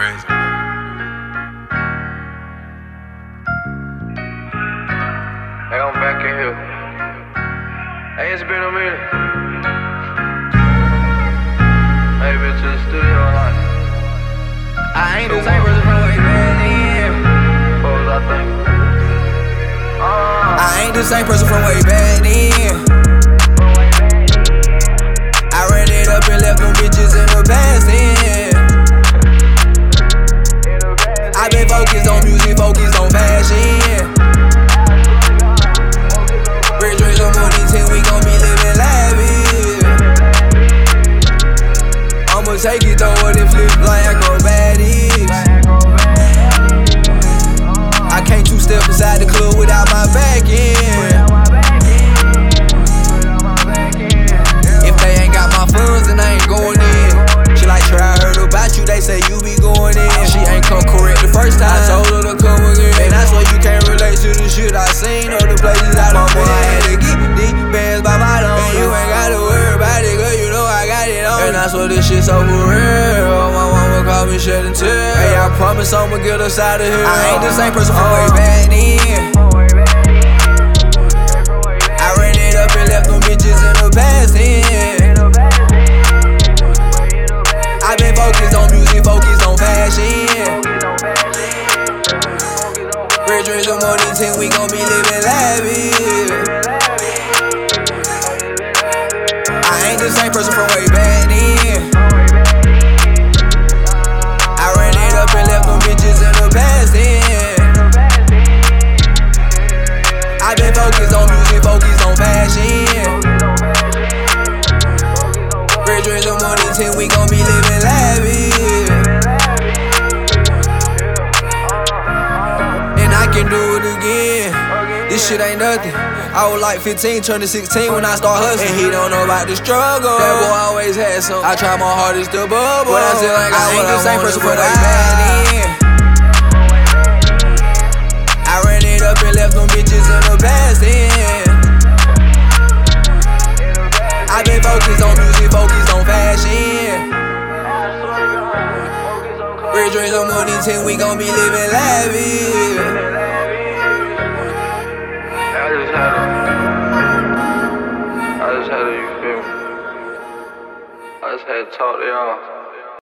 crazy. Hey, I'm back in here. Hey, it's been a minute. Hey, been to the studio like I ain't the same person from way back then. What was I thinking? I ain't the same person from way back then. I ran it up and left them bitches in the past then. I been focused on music, focused on fashion. Rich drinks some money till we gon' be living lavish. I'ma take it, throw it and flip like acrobatics. I can't two-step inside the club without my back end. I swear this shit's so for real. My mama call me shed and tear. Hey, I promise I'ma get us out of here. I ain't the same person from way back then. I ran it up and left them bitches in the past then. I been focused on music, focused on fashion. Rich drinks some money till we gon' be living lavish. I ain't the same person from way back then. I ran it up and left them bitches in the past then. I been focused on music, focused on fashion. Rich drinks some money till we gon' be living lavish. And I can do it again. This shit ain't nothing. I was like 15, turning 16 when I start hustling. And he don't know about the struggle. That boy always had some. I try my hardest to bubble, but I still ain't got what I wanted. I ain't the same person, but I back then. I ran it up and left them bitches in the past then. I been focused on music, focused on fashion. Rich drinks some money till we gon' be living lavish. I just had to talk to y'all.